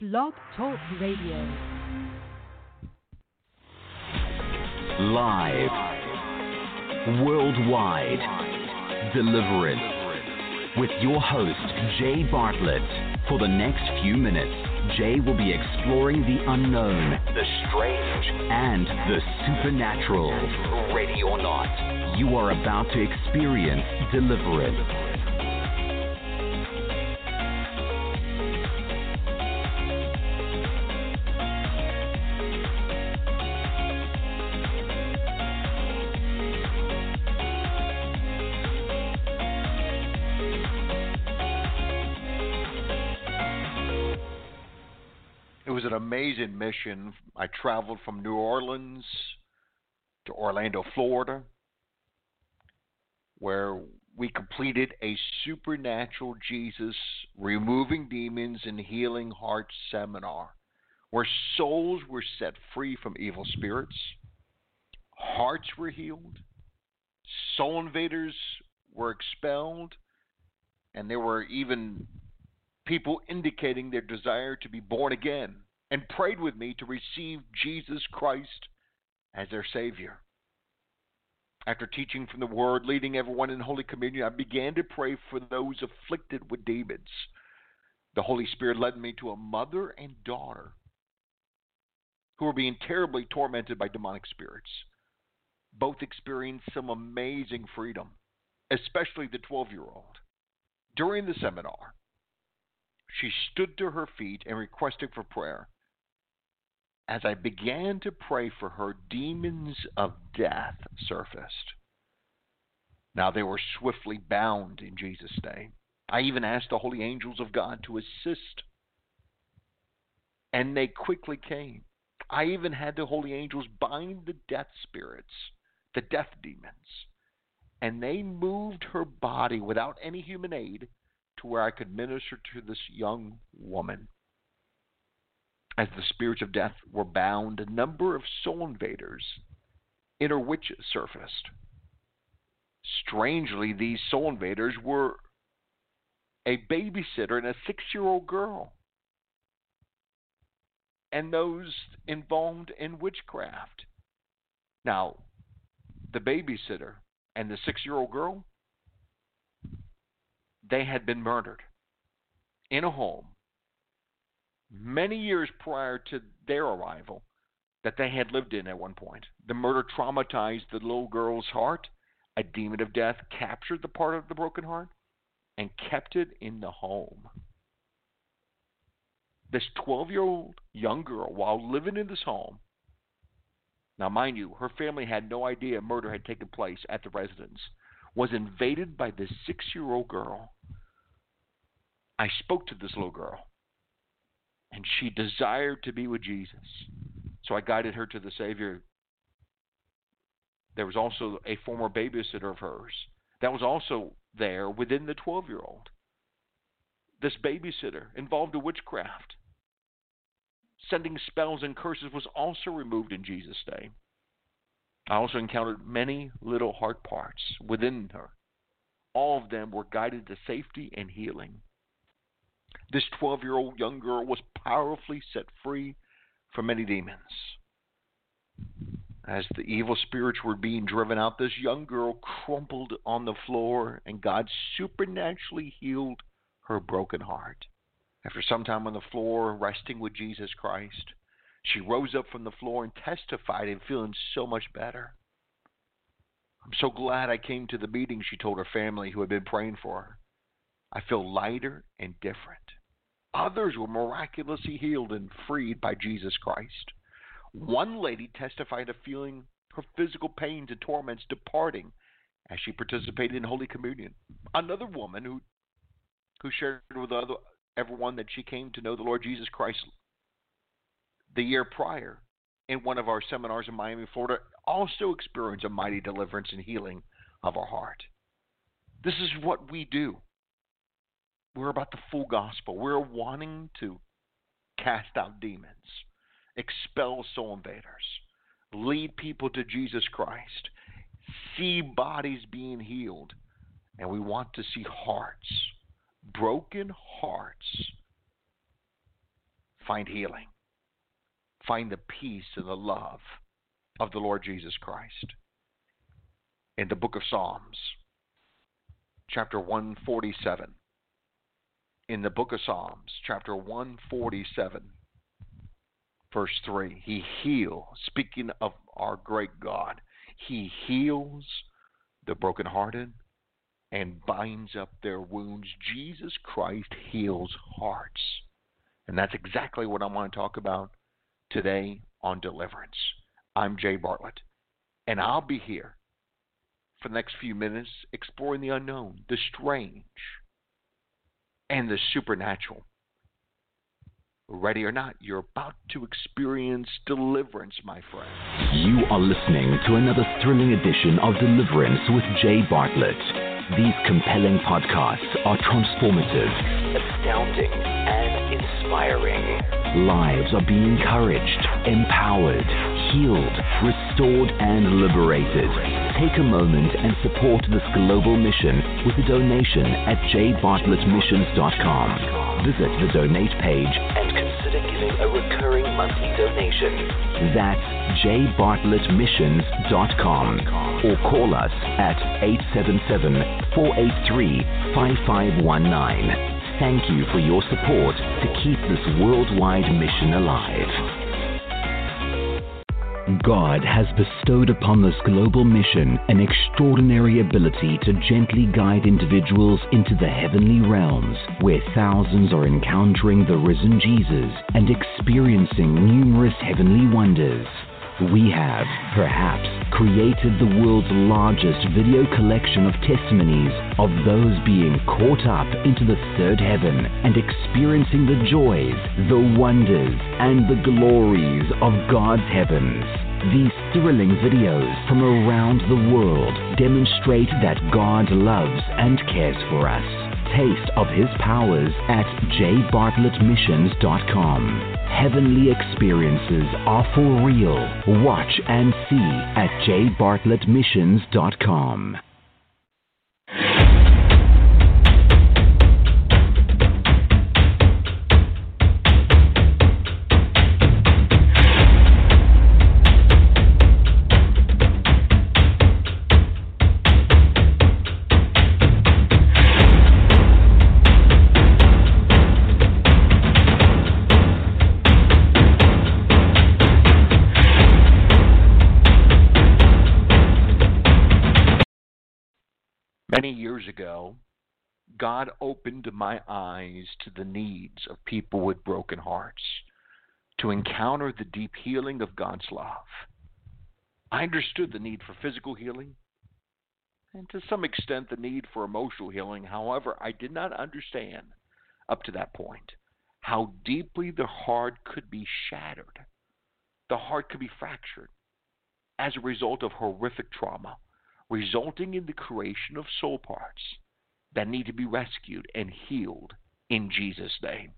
Blog Talk Radio. Live. Worldwide. Deliverance. With your host, Jay Bartlett. For the next few minutes, Jay will be exploring the unknown, the strange, and the supernatural. Ready or not, you are about to experience deliverance. Amazing mission. I traveled from New Orleans to Orlando, Florida, where we completed a supernatural Jesus removing demons and healing hearts seminar, where souls were set free from evil spirits, hearts were healed, soul invaders were expelled, and there were even people indicating their desire to be born again, and prayed with me to receive Jesus Christ as their Savior. After teaching from the Word, leading everyone in Holy Communion, I began to pray for those afflicted with demons. The Holy Spirit led me to a mother and daughter who were being terribly tormented by demonic spirits. Both experienced some amazing freedom, especially the 12-year-old. During the seminar, she stood to her feet and requested for prayer. As I began to pray for her, demons of death surfaced. Now they were swiftly bound in Jesus' name. I even asked the holy angels of God to assist, and they quickly came. I even had the holy angels bind the death spirits, the death demons, and they moved her body without any human aid to where I could minister to this young woman. As the spirits of death were bound, a number of soul invaders, inner witches, surfaced. Strangely, these soul invaders were a babysitter and a 6-year-old girl, and those involved in witchcraft. Now, the babysitter and the 6-year-old girl, they had been murdered in a home many years prior to their arrival that they had lived in at one point. The murder traumatized the little girl's heart. A demon of death captured the part of the broken heart and kept it in the home. This 12-year-old young girl, while living in this home, now mind you, her family had no idea murder had taken place at the residence, was invaded by this 6-year-old girl. I spoke to this little girl, and she desired to be with Jesus. So I guided her to the Savior. There was also a former babysitter of hers that was also there within the 12-year-old. This babysitter involved in witchcraft. Sending spells and curses was also removed in Jesus' name. I also encountered many little heart parts within her. All of them were guided to safety and healing. This 12-year-old young girl was powerfully set free from many demons. As the evil spirits were being driven out, this young girl crumpled on the floor, and God supernaturally healed her broken heart. After some time on the floor, resting with Jesus Christ, she rose up from the floor and testified and feeling so much better. "I'm so glad I came to the meeting," she told her family who had been praying for her. "I feel lighter and different." Others were miraculously healed and freed by Jesus Christ. One lady testified of feeling her physical pains and torments departing as she participated in Holy Communion. Another woman who shared with everyone that she came to know the Lord Jesus Christ the year prior, in one of our seminars in Miami, Florida, also experienced a mighty deliverance and healing of our heart. This is what we do. We're about the full gospel. We're wanting to cast out demons, expel soul invaders, lead people to Jesus Christ, see bodies being healed, and we want to see hearts, broken hearts, Find healing. Find the peace and the love of the Lord Jesus Christ. In the book of Psalms, chapter 147. In the book of Psalms, chapter 147, verse 3. He heals, speaking of our great God, He heals the brokenhearted and binds up their wounds. Jesus Christ heals hearts. And that's exactly what I want to talk about today on Deliverance. I'm Jay Bartlett, and I'll be here for the next few minutes exploring the unknown, the strange, and the supernatural. Ready or not, you're about to experience deliverance, my friend. You are listening to another thrilling edition of Deliverance with Jay Bartlett. These compelling podcasts are transformative, astounding, and inspiring. Lives are being encouraged, empowered, healed, restored, and liberated. Take a moment and support this global mission with a donation at jbartlettmissions.com. Visit the donate page and consider giving a recurring monthly donation. That's jbartlettmissions.com, or call us at 877-483-5519. Thank you for your support to keep this worldwide mission alive. God has bestowed upon this global mission an extraordinary ability to gently guide individuals into the heavenly realms, where thousands are encountering the risen Jesus and experiencing numerous heavenly wonders. We have, perhaps, created the world's largest video collection of testimonies of those being caught up into the third heaven and experiencing the joys, the wonders, and the glories of God's heavens. These thrilling videos from around the world demonstrate that God loves and cares for us. Taste of His powers at jbartlettmissions.com. Heavenly experiences are for real. Watch and see at jbartlettmissions.com. Many years ago, God opened my eyes to the needs of people with broken hearts to encounter the deep healing of God's love. I understood the need for physical healing and to some extent the need for emotional healing. However, I did not understand up to that point how deeply the heart could be shattered, the heart could be fractured as a result of horrific trauma, resulting in the creation of soul parts that need to be rescued and healed in Jesus' name.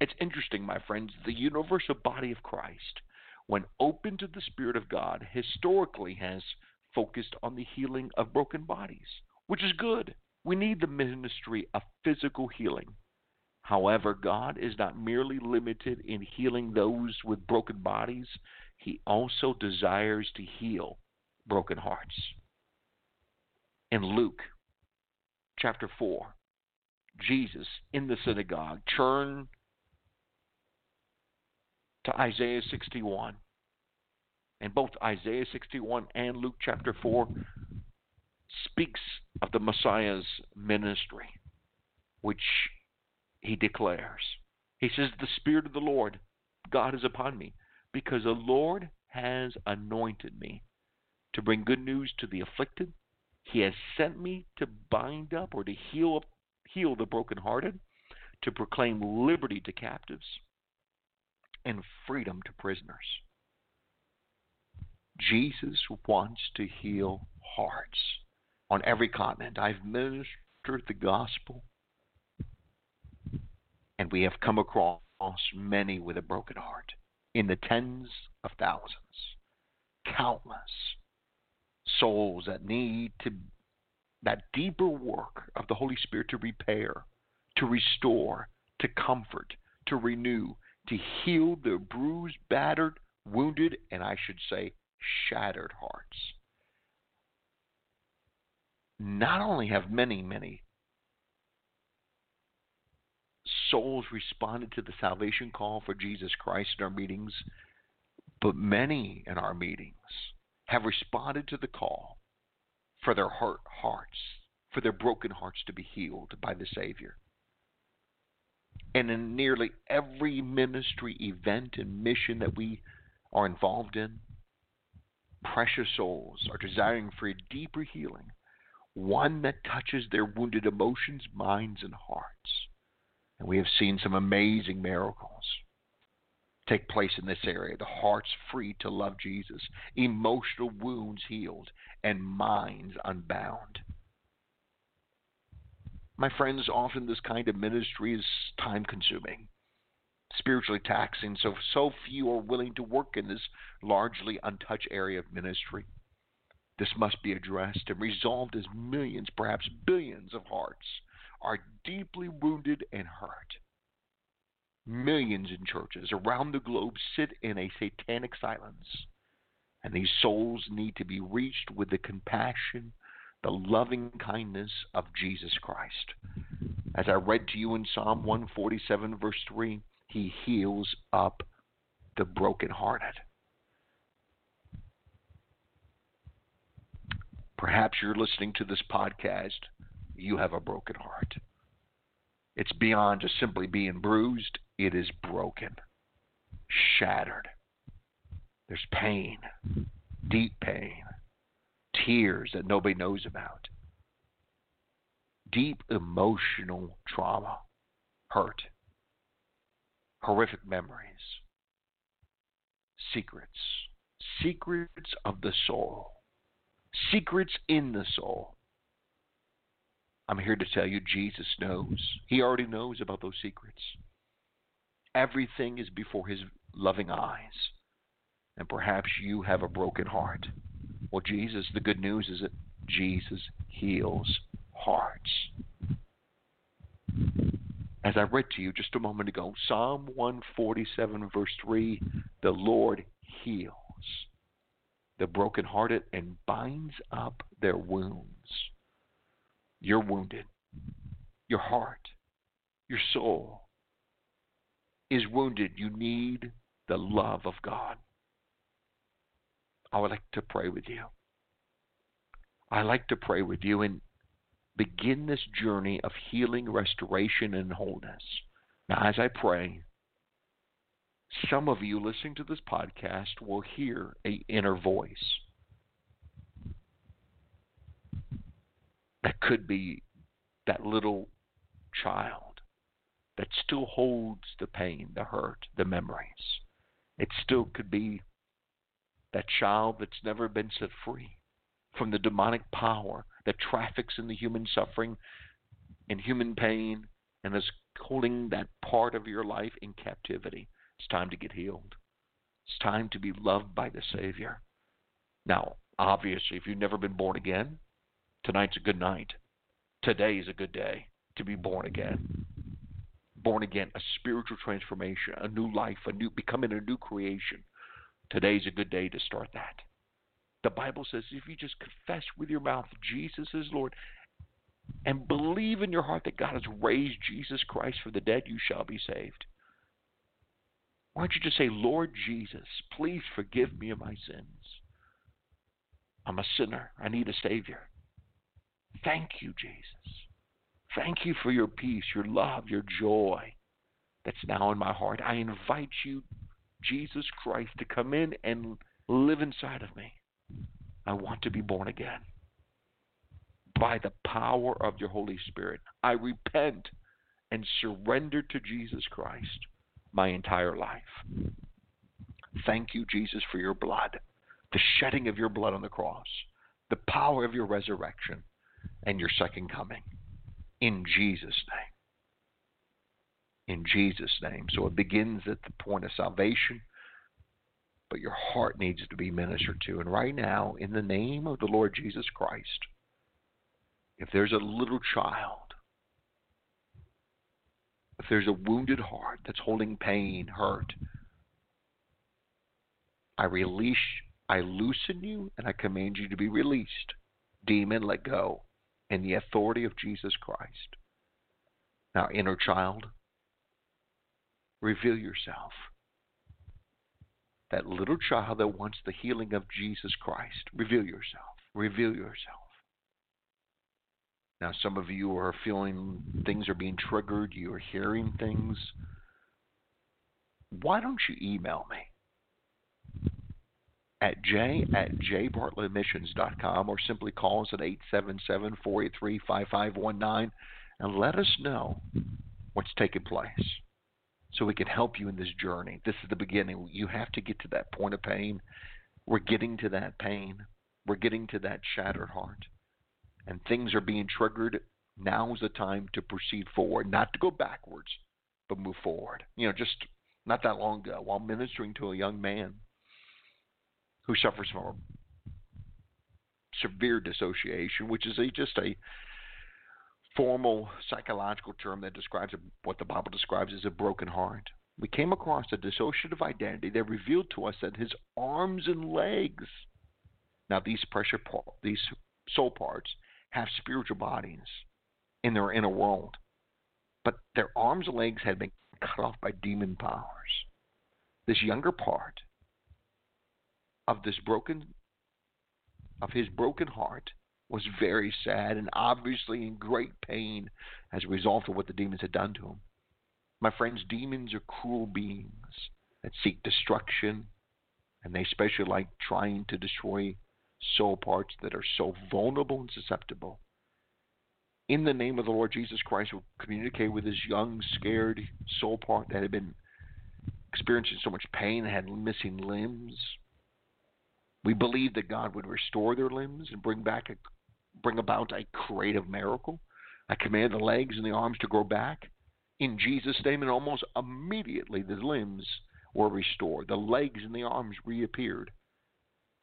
It's interesting, my friends, the universal body of Christ, when open to the Spirit of God, historically has focused on the healing of broken bodies, which is good. We need the ministry of physical healing. However, God is not merely limited in healing those with broken bodies. He also desires to heal broken hearts. In Luke chapter 4, Jesus in the synagogue, turn to Isaiah 61. And both Isaiah 61 and Luke chapter 4 speaks of the Messiah's ministry, which he declares. He says, "The Spirit of the Lord God is upon me, because the Lord has anointed me to bring good news to the afflicted. He has sent me to bind up or to heal the brokenhearted, to proclaim liberty to captives and freedom to prisoners." Jesus wants to heal hearts on every continent. I've ministered the gospel, and we have come across many with a broken heart, in the tens of thousands, countless souls that need to that deeper work of the Holy Spirit to repair, to restore, to comfort, to renew, to heal their bruised, battered, wounded, and I should say shattered hearts. Not only have many souls responded to the salvation call for Jesus Christ in our meetings, but many in our meetings have responded to the call for their hurt hearts, for their broken hearts to be healed by the Savior. And in nearly every ministry event and mission that we are involved in, precious souls are desiring for a deeper healing, one that touches their wounded emotions, minds, and hearts. And we have seen some amazing miracles take place in this area. The hearts free to love Jesus, emotional wounds healed, and minds unbound. My friends, often this kind of ministry is time-consuming, spiritually taxing, so few are willing to work in this largely untouched area of ministry. This must be addressed and resolved as millions, perhaps billions of hearts are deeply wounded and hurt. Millions in churches around the globe sit in a satanic silence, and these souls need to be reached with the compassion, the loving kindness of Jesus Christ. As I read to you in Psalm 147, verse 3, he heals up the brokenhearted. Perhaps you're listening to this podcast, you have a broken heart. It's beyond just simply being bruised. It is broken, shattered. There's pain, deep pain, tears that nobody knows about, deep emotional trauma, hurt, horrific memories, secrets of the soul, secrets in the soul. I'm here to tell you Jesus knows. He already knows about those secrets. Everything is before his loving eyes. And perhaps you have a broken heart. Well, Jesus, the good news is that Jesus heals hearts. As I read to you just a moment ago, Psalm 147, verse 3, the Lord heals the brokenhearted and binds up their wounds. You're wounded. Your heart, your soul is wounded. You need the love of God. I would like to pray with you. I like to pray with you and begin this journey of healing, restoration, and wholeness. Now, as I pray, some of you listening to this podcast will hear an inner voice. That could be that little child that still holds the pain, the hurt, the memories. It still could be that child that's never been set free from the demonic power that traffics in the human suffering and human pain and is holding that part of your life in captivity. It's time to get healed. It's time to be loved by the Savior. Now, obviously, if you've never been born again, tonight's a good night. Today is a good day to be born again. Born again, a spiritual transformation, a new life, becoming a new creation. Today's a good day to start that. The Bible says if you just confess with your mouth Jesus is Lord and believe in your heart that God has raised Jesus Christ from the dead, you shall be saved. Why don't you just say, Lord Jesus, please forgive me of my sins. I'm a sinner. I need a Savior. Thank you, Jesus. Thank you for your peace, your love, your joy that's now in my heart. I invite you, Jesus Christ, to come in and live inside of me. I want to be born again. By the power of your Holy Spirit, I repent and surrender to Jesus Christ my entire life. Thank you, Jesus, for your blood, the shedding of your blood on the cross, the power of your resurrection, and your second coming. In Jesus' name. In Jesus' name. So it begins at the point of salvation, but your heart needs to be ministered to. And right now, in the name of the Lord Jesus Christ, if there's a little child if there's a wounded heart that's holding pain, hurt, I loosen you, and I command you to be released. Demon, let go, in the authority of Jesus Christ. Now, inner child, reveal yourself. That little child that wants the healing of Jesus Christ, reveal yourself. Reveal yourself. Now, some of you are feeling things are being triggered. You are hearing things. Why don't you email me at jay@jbartlettmissions.com, or simply call us at 877-483-5519 and let us know what's taking place so we can help you in this journey. This is the beginning. You have to get to that point of pain. We're getting to that pain. We're getting to that shattered heart. And things are being triggered. Now is the time to proceed forward, not to go backwards, but move forward. You know, just not that long ago, while ministering to a young man who suffers from severe dissociation, which is just a formal psychological term that describes what the Bible describes as a broken heart, we came across a dissociative identity that revealed to us that his arms and legs, now these soul parts, have spiritual bodies in their inner world, but their arms and legs had been cut off by demon powers. This younger part of his broken heart was very sad and obviously in great pain as a result of what the demons had done to him. My friends, demons are cruel beings that seek destruction, and they especially like trying to destroy soul parts that are so vulnerable and susceptible. In the name of the Lord Jesus Christ, we communicate with this young, scared soul part that had been experiencing so much pain and had missing limbs. We believe that God would restore their limbs and bring about a creative miracle. I command the legs and the arms to grow back in Jesus' name, and almost immediately the limbs were restored. The legs and the arms reappeared.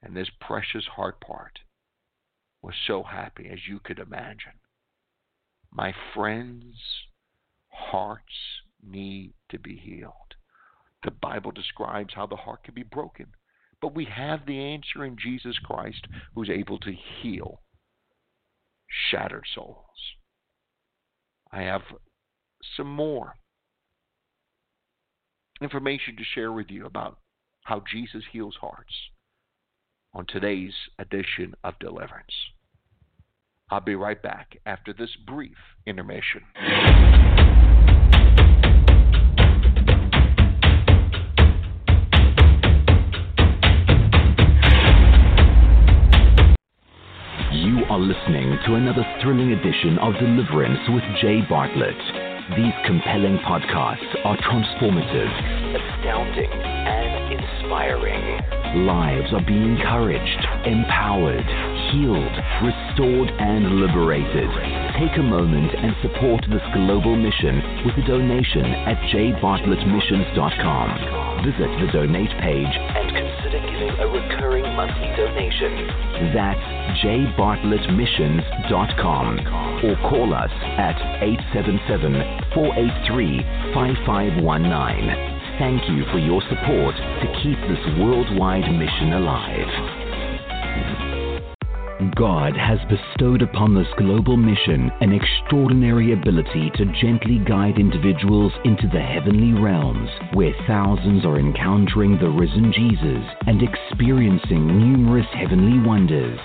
And this precious heart part was so happy as you could imagine. My friends, hearts need to be healed. The Bible describes how the heart can be broken, but we have the answer in Jesus Christ, who's able to heal shattered souls. I have some more information to share with you about how Jesus heals hearts on today's edition of Deliverance. I'll be right back after this brief intermission. You are listening to another thrilling edition of Deliverance with Jay Bartlett. These compelling podcasts are transformative, astounding, and inspiring. Lives are being encouraged, empowered, healed, restored, and liberated. Take a moment and support this global mission with a donation at jbartlettmissions.com. Visit the donate page and consider giving a recurring monthly donation. That's jbartlettmissions.com, or call us at 877-483-5519. Thank you for your support to keep this worldwide mission alive. God has bestowed upon this global mission an extraordinary ability to gently guide individuals into the heavenly realms, where thousands are encountering the risen Jesus and experiencing numerous heavenly wonders.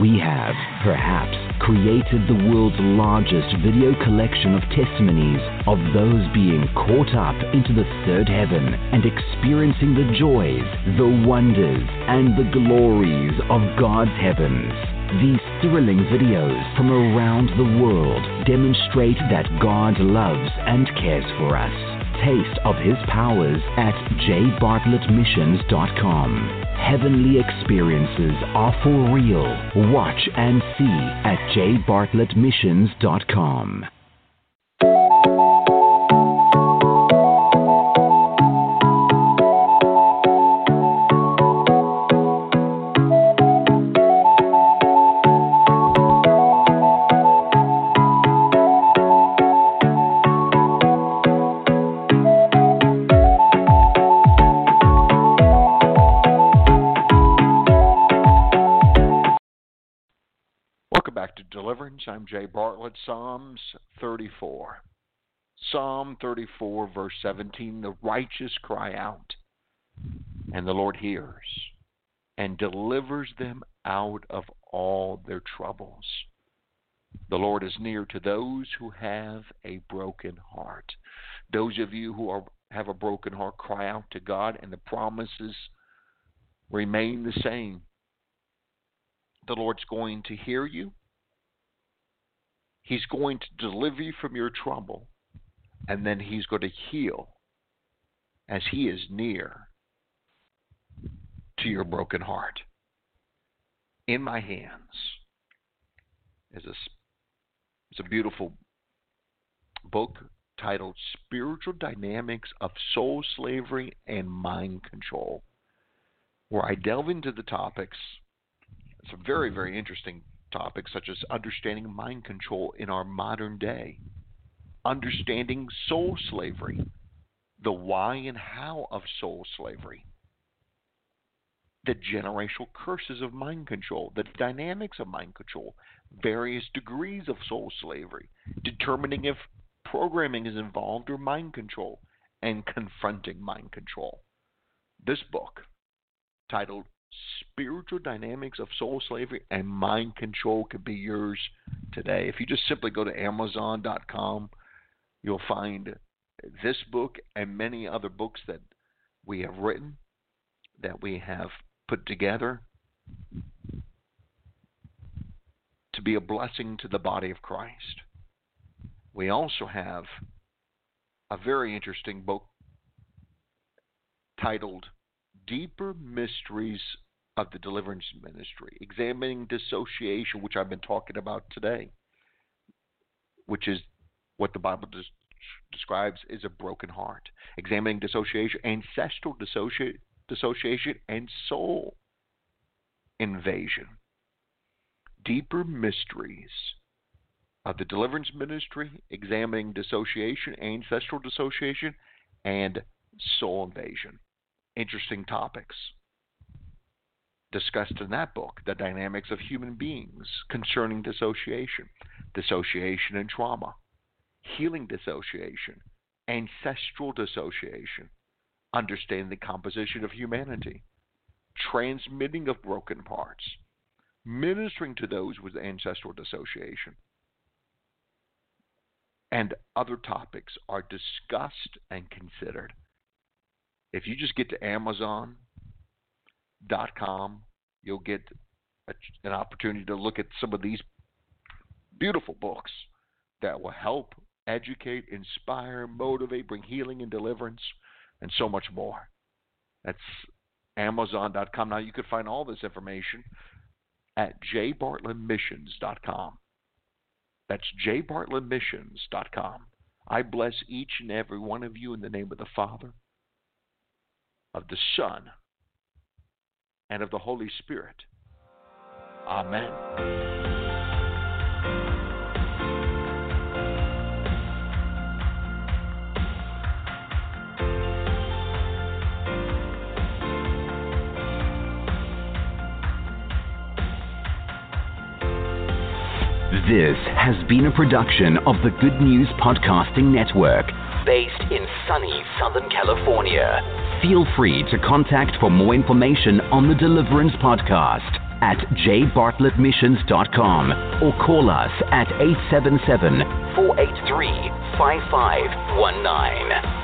We have, perhaps, created the world's largest video collection of testimonies of those being caught up into the third heaven and experiencing the joys, the wonders, and the glories of God's heavens. These thrilling videos from around the world demonstrate that God loves and cares for us. Taste of His powers at jbartlettmissions.com. Heavenly experiences are for real. Watch and see at jbartlettmissions.com. I'm Jay Bartlett. Psalms 34. Psalm 34, verse 17, the righteous cry out, and the Lord hears and delivers them out of all their troubles. The Lord is near to those who have a broken heart. Those of you who have a broken heart, cry out to God, and the promises remain the same. The Lord's going to hear you. He's going to deliver you from your trouble, and then he's going to heal as he is near to your broken heart. In my hands is a beautiful book titled Spiritual Dynamics of Soul Slavery and Mind Control, where I delve into the topics. Some very, very interesting topics, such as understanding mind control in our modern day, understanding soul slavery, the why and how of soul slavery, the generational curses of mind control, the dynamics of mind control, various degrees of soul slavery, determining if programming is involved or mind control, and confronting mind control. This book, titled Spiritual Dynamics of Soul Slavery and Mind Control, could be yours today. If you just simply go to Amazon.com, you'll find this book and many other books that we have written, that we have put together to be a blessing to the body of Christ. We also have a very interesting book titled Deeper Mysteries of the Deliverance Ministry, examining dissociation, which I've been talking about today, which is what the Bible describes as a broken heart. Examining dissociation, ancestral dissociation, and soul invasion. Deeper Mysteries of the Deliverance Ministry, examining dissociation, ancestral dissociation, and soul invasion. Interesting topics discussed in that book, the dynamics of human beings concerning dissociation, dissociation and trauma, healing dissociation, ancestral dissociation, understanding the composition of humanity, transmitting of broken parts, ministering to those with ancestral dissociation, and other topics are discussed and considered. If you just get to Amazon.com, you'll get an opportunity to look at some of these beautiful books that will help educate, inspire, motivate, bring healing and deliverance, and so much more. That's Amazon.com. Now, you can find all this information at jbartlettmissions.com. That's jbartlettmissions.com. I bless each and every one of you in the name of the Father, of the Son, and of the Holy Spirit. Amen. This has been a production of the Good News Podcasting Network, based in sunny Southern California. Feel free to contact for more information on the Deliverance Podcast at jbartlettmissions.com or call us at 877-483-5519.